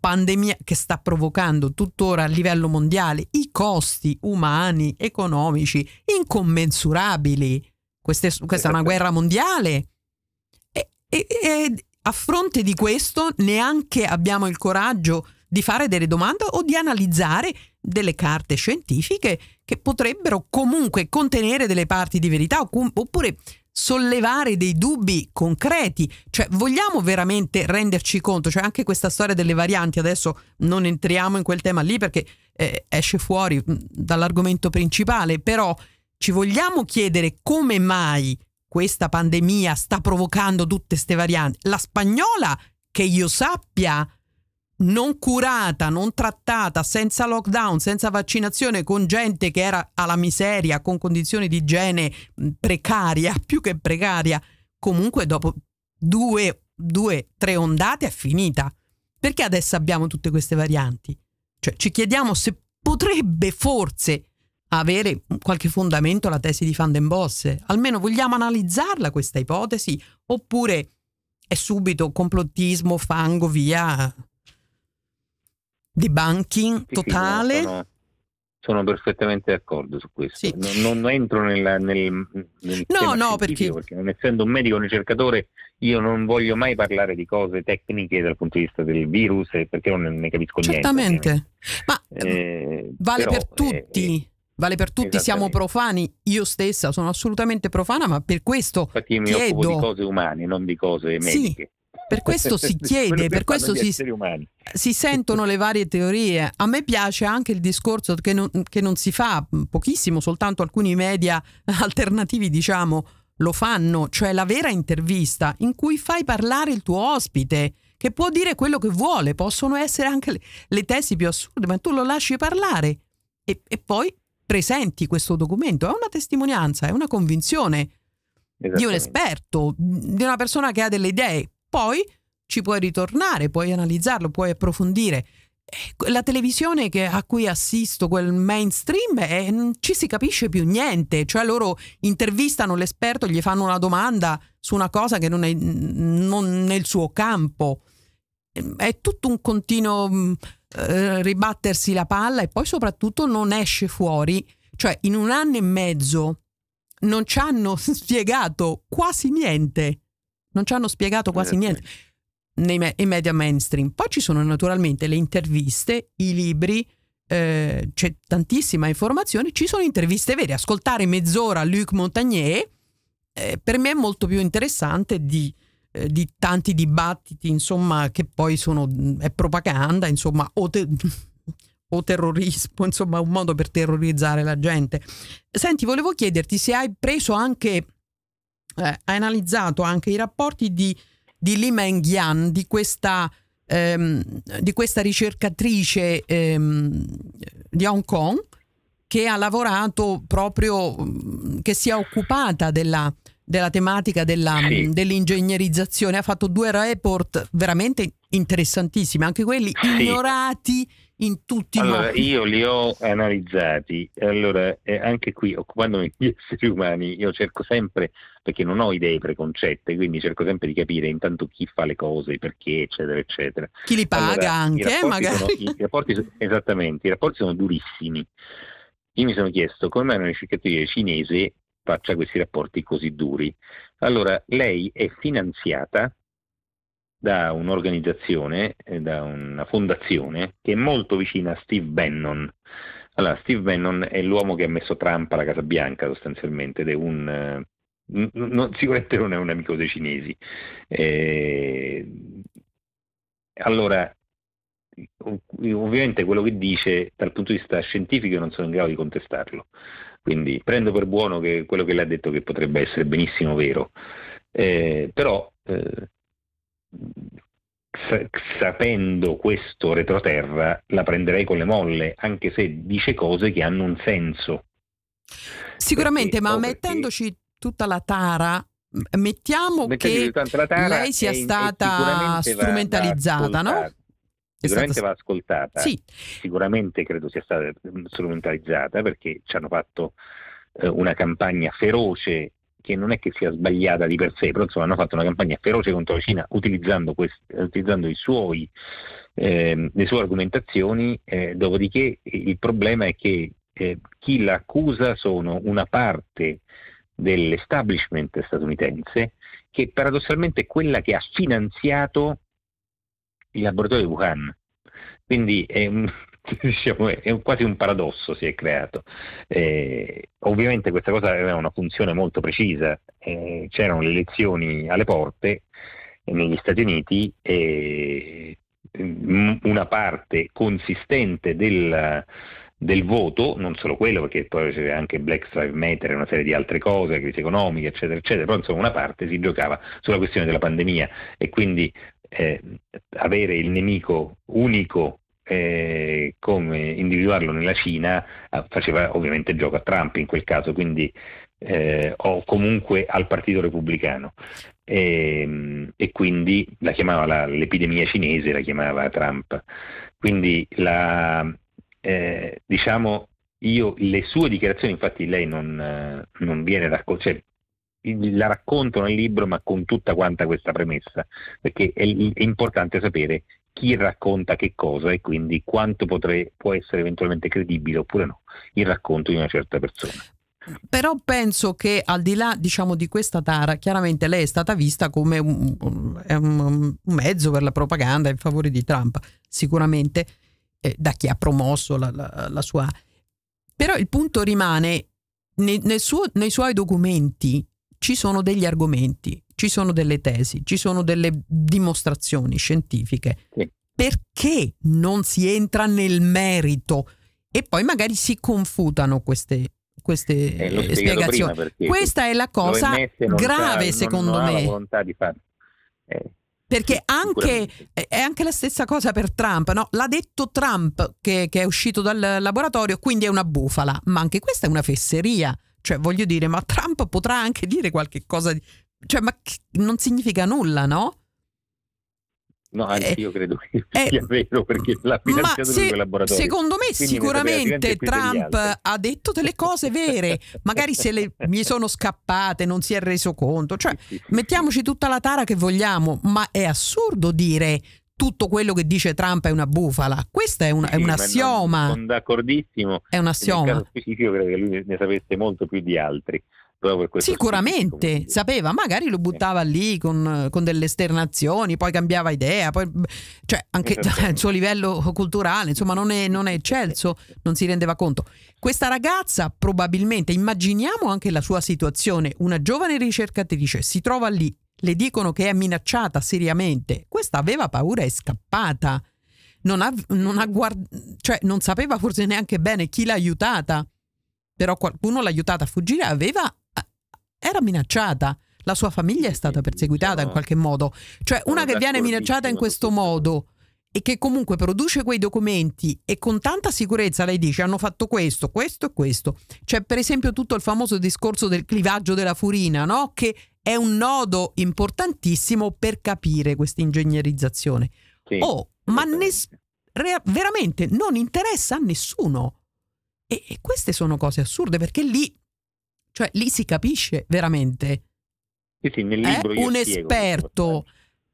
pandemia, che sta provocando tuttora a livello mondiale, i costi umani, economici, incommensurabili. Questa è una guerra mondiale. E a fronte di questo neanche abbiamo il coraggio di fare delle domande o di analizzare delle carte scientifiche che potrebbero comunque contenere delle parti di verità, oppure sollevare dei dubbi concreti. Cioè, vogliamo veramente renderci conto, cioè anche questa storia delle varianti, adesso non entriamo in quel tema lì perché esce fuori dall'argomento principale, però ci vogliamo chiedere come mai questa pandemia sta provocando tutte ste varianti. La spagnola, che io sappia, non curata, non trattata, senza lockdown, senza vaccinazione, con gente che era alla miseria, con condizioni di igiene precaria, più che precaria, comunque dopo tre ondate è finita. Perché adesso abbiamo tutte queste varianti? Cioè, ci chiediamo se potrebbe forse avere qualche fondamento la tesi di Vanden Bossche. Almeno vogliamo analizzarla questa ipotesi, oppure è subito complottismo, fango, via... Debunking totale? Sì, sono perfettamente d'accordo su questo. Sì. Non entro nel tema, perché non essendo un medico, un ricercatore, io non voglio mai parlare di cose tecniche dal punto di vista del virus, perché non ne capisco niente. Certamente, ma vale per tutti. Vale per tutti, siamo profani, io stessa sono assolutamente profana, ma per questo infatti io mi occupo di cose umane, non di cose mediche. Sì. Per questo si chiede, per questo si sentono le varie teorie. A me piace anche il discorso che non si fa pochissimo, soltanto alcuni media alternativi, diciamo, lo fanno, cioè la vera intervista in cui fai parlare il tuo ospite, che può dire quello che vuole, possono essere anche le tesi più assurde, ma tu lo lasci parlare e poi presenti questo documento. È una testimonianza, è una convinzione di un esperto, di una persona che ha delle idee. Poi ci puoi ritornare, puoi analizzarlo, puoi approfondire. La televisione a cui assisto, quel mainstream, non ci si capisce più niente. Cioè loro intervistano l'esperto, gli fanno una domanda su una cosa che non nel suo campo. È tutto un continuo ribattersi la palla e poi soprattutto non esce fuori. Cioè in un anno e mezzo non ci hanno spiegato quasi niente. Nei media mainstream. Poi ci sono naturalmente le interviste, i libri, c'è tantissima informazione, ci sono interviste vere. Ascoltare mezz'ora Luc Montagnier per me è molto più interessante di tanti dibattiti, insomma, che poi è propaganda, insomma, o terrorismo, insomma, un modo per terrorizzare la gente. Senti, volevo chiederti se hai preso anche, hai analizzato anche i rapporti di Li Meng Yan, di questa ricercatrice di Hong Kong che ha lavorato proprio, che si è occupata della tematica dell'ingegnerizzazione. Ha fatto 2 report veramente interessantissimi, anche quelli ignorati in tutti i modi. Io li ho analizzati. Allora, anche qui, occupandomi di esseri umani, io cerco sempre, perché non ho idee preconcette, quindi cerco sempre di capire intanto chi fa le cose, perché, eccetera, eccetera. Chi li paga, allora, anche, magari. Esattamente, i rapporti sono durissimi. Io mi sono chiesto come mai una ricercatrice cinese faccia questi rapporti così duri. Allora, lei è finanziata da un'organizzazione, da una fondazione che è molto vicina a Steve Bannon. Allora, Steve Bannon è l'uomo che ha messo Trump alla Casa Bianca sostanzialmente, ed è sicuramente non è un amico dei cinesi. Allora, ovviamente quello che dice dal punto di vista scientifico non sono in grado di contestarlo, quindi prendo per buono che quello che lei ha detto, che potrebbe essere benissimo vero, però sapendo questo retroterra la prenderei con le molle, anche se dice cose che hanno un senso sicuramente, mettendoci tutta la tara, lei sia stata strumentalizzata, no? Sicuramente va ascoltata, sì. Sicuramente credo sia stata strumentalizzata, perché ci hanno fatto una campagna feroce, che non è che sia sbagliata di per sé, però insomma hanno fatto una campagna feroce contro la Cina utilizzando le sue argomentazioni, dopodiché il problema è che chi la accusa sono una parte dell'establishment statunitense, che paradossalmente è quella che ha finanziato il laboratorio di Wuhan, quindi è quasi un paradosso si è creato. Ovviamente questa cosa aveva una funzione molto precisa, c'erano le elezioni alle porte negli Stati Uniti e una parte consistente del voto, non solo quello, perché poi c'era anche Black Lives Matter e una serie di altre cose, crisi economica, eccetera eccetera, però insomma una parte si giocava sulla questione della pandemia, e quindi avere il nemico unico, come individuarlo nella Cina, faceva ovviamente gioco a Trump in quel caso, quindi o comunque al Partito Repubblicano, e quindi la chiamava l'epidemia cinese, la chiamava Trump. Quindi diciamo, io le sue dichiarazioni, infatti lei non viene cioè, la racconto nel libro, ma con tutta quanta questa premessa, perché è importante sapere chi racconta che cosa e quindi quanto può essere eventualmente credibile oppure no il racconto di una certa persona. Però penso che al di là, diciamo, di questa tara, chiaramente lei è stata vista come un mezzo per la propaganda in favore di Trump, sicuramente, da chi ha promosso la sua. Però il punto rimane, nei suoi documenti ci sono degli argomenti, ci sono delle tesi, ci sono delle dimostrazioni scientifiche. Sì. Perché non si entra nel merito? E poi magari si confutano queste spiegazioni. Questa è la cosa grave, secondo me. La volontà di fare. Perché è anche la stessa cosa per Trump, no? L'ha detto Trump che è uscito dal laboratorio, quindi è una bufala, ma anche questa è una fesseria, cioè voglio dire, ma Trump potrà anche dire qualche cosa, cioè ma non significa nulla, no? No, anzi io credo che sia vero, perché la finanziatura di quel laboratorio. Secondo me quindi sicuramente Trump ha detto delle cose vere, magari se le gli sono scappate, non si è reso conto, cioè mettiamoci tutta la tara che vogliamo, ma è assurdo dire tutto quello che dice Trump è una bufala. Questa è un assioma. Sono d'accordissimo. È un assioma. Nel caso specifico credo che lui ne sapesse molto più di altri. Sicuramente studio, sapeva, magari lo buttava lì con delle esternazioni, poi cambiava idea, poi, cioè anche il suo livello culturale insomma non è eccelso, non si rendeva conto. Questa ragazza probabilmente, immaginiamo anche la sua situazione, una giovane ricercatrice si trova lì, le dicono che è minacciata seriamente, questa aveva paura, è scappata, cioè non sapeva forse neanche bene chi l'ha aiutata, però qualcuno l'ha aiutata a fuggire, era minacciata, la sua famiglia è stata perseguitata in qualche modo, cioè una che viene minacciata in questo modo e che comunque produce quei documenti e con tanta sicurezza lei dice hanno fatto questo, questo e questo. C'è per esempio tutto il famoso discorso del clivaggio della furina, no? Che è un nodo importantissimo per capire questa ingegnerizzazione. Sì, ma veramente non interessa a nessuno. E queste sono cose assurde, perché lì si capisce veramente. Sì, nel libro io esperto,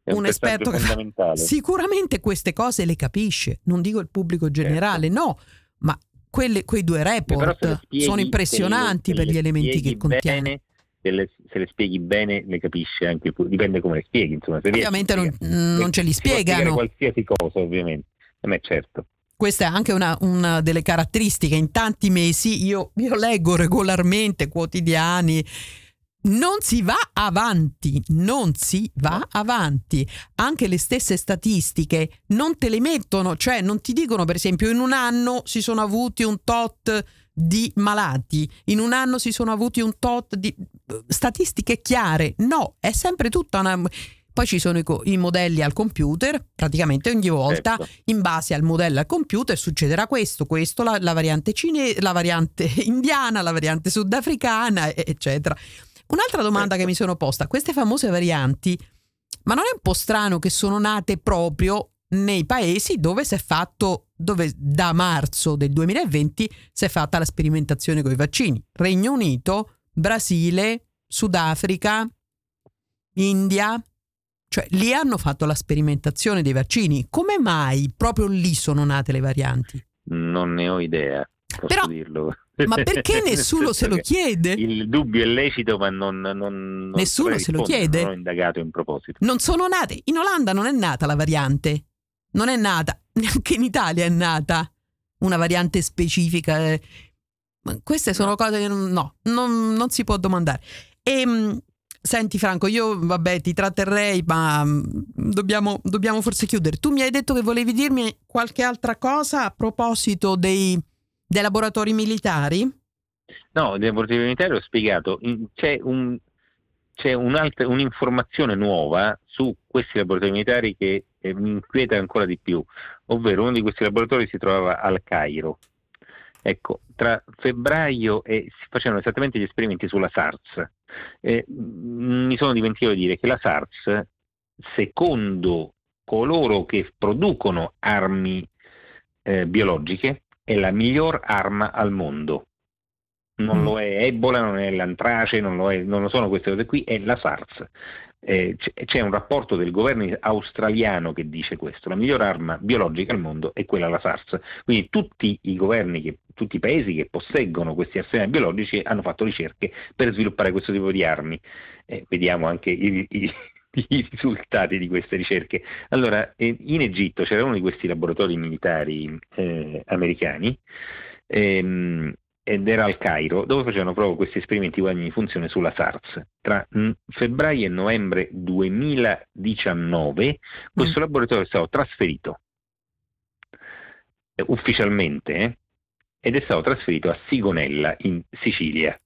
è un esperto fondamentale. Sicuramente queste cose le capisce, non dico il pubblico generale, no, ma quei due report sono impressionanti per gli elementi che contiene. Se le spieghi bene le capisce anche, dipende come le spieghi, insomma. Ovviamente non ce li spiegano. Qualsiasi cosa, ovviamente. Certo. Questa è anche una delle caratteristiche. In tanti mesi io leggo regolarmente quotidiani, non si va avanti, anche le stesse statistiche non te le mettono, cioè non ti dicono per esempio in un anno si sono avuti un tot di malati, in un anno si sono avuti un tot di statistiche chiare, no, è sempre tutta una... Poi ci sono i modelli al computer, praticamente ogni volta in base al modello al computer succederà questo, la variante cinese, la variante indiana, la variante sudafricana, eccetera. Un'altra domanda che mi sono posta, queste famose varianti, ma non è un po' strano che sono nate proprio nei paesi dove da marzo del 2020 si è fatta la sperimentazione con i vaccini? Regno Unito, Brasile, Sudafrica, India... Cioè lì hanno fatto la sperimentazione dei vaccini. Come mai proprio lì sono nate le varianti? Non ne ho idea, posso dirlo. Ma perché nessuno se lo chiede? Il dubbio è lecito, ma non nessuno se lo chiede. Non ho indagato in proposito. Non sono nate. In Olanda non è nata la variante. Non è nata. Neanche in Italia è nata una variante specifica. Queste sono cose che non si può domandare. Senti Franco, io ti tratterrei, ma dobbiamo forse chiudere. Tu mi hai detto che volevi dirmi qualche altra cosa a proposito dei laboratori militari? No, dei laboratori militari ho spiegato. C'è un'informazione nuova su questi laboratori militari che mi inquieta ancora di più, ovvero uno di questi laboratori si trovava al Cairo. Ecco, tra febbraio si facevano esattamente gli esperimenti sulla SARS. Mi sono dimenticato di dire che la SARS, secondo coloro che producono armi biologiche, è la miglior arma al mondo. Non lo è Ebola, non è l'antrace, non lo sono queste cose qui, è la SARS. C'è un rapporto del governo australiano che dice questo: la miglior arma biologica al mondo è quella alla SARS. Quindi tutti i paesi che posseggono questi arsenali biologici hanno fatto ricerche per sviluppare questo tipo di armi. Vediamo anche i risultati di queste ricerche. Allora, in Egitto c'era uno di questi laboratori militari americani ed era al Cairo, dove facevano proprio questi esperimenti guadagni di funzione sulla SARS. Tra febbraio e novembre 2019 questo laboratorio è stato trasferito ufficialmente ed è stato trasferito a Sigonella in Sicilia.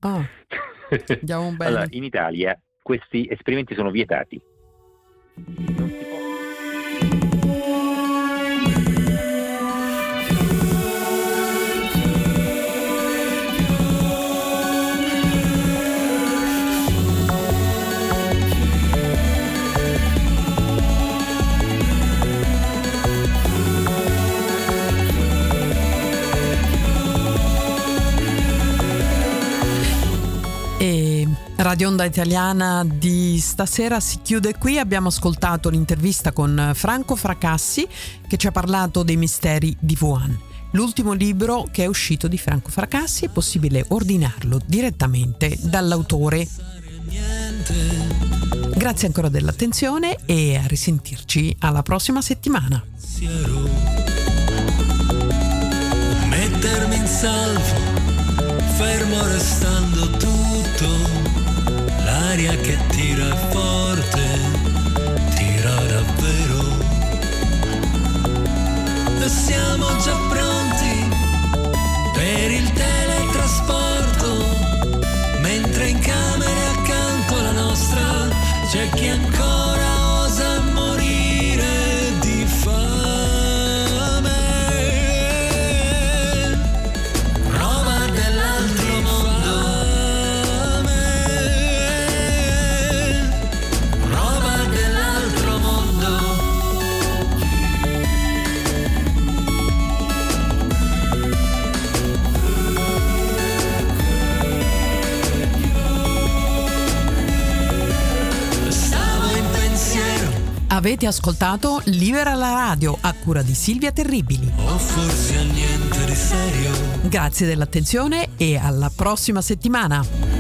Allora, in Italia questi esperimenti sono vietati. Non si può. Radio Onda Italiana di stasera si chiude qui. Abbiamo ascoltato l'intervista con Franco Fracassi che ci ha parlato dei misteri di Wuhan. L'ultimo libro che è uscito di Franco Fracassi è possibile ordinarlo direttamente dall'autore. Grazie ancora dell'attenzione e a risentirci alla prossima settimana. Mettermi in salvo, fermo restando tutto, l'aria che tira forte, tira davvero. E siamo già pronti per il teletrasporto, mentre in camere accanto alla nostra c'è chi ancora osa morire di fame. Roma dell'altro mondo, Roma dell'altro mondo. Avete ascoltato Libera la radio a cura di Silvia Terribili. O forse niente di serio. Grazie dell'attenzione e alla prossima settimana.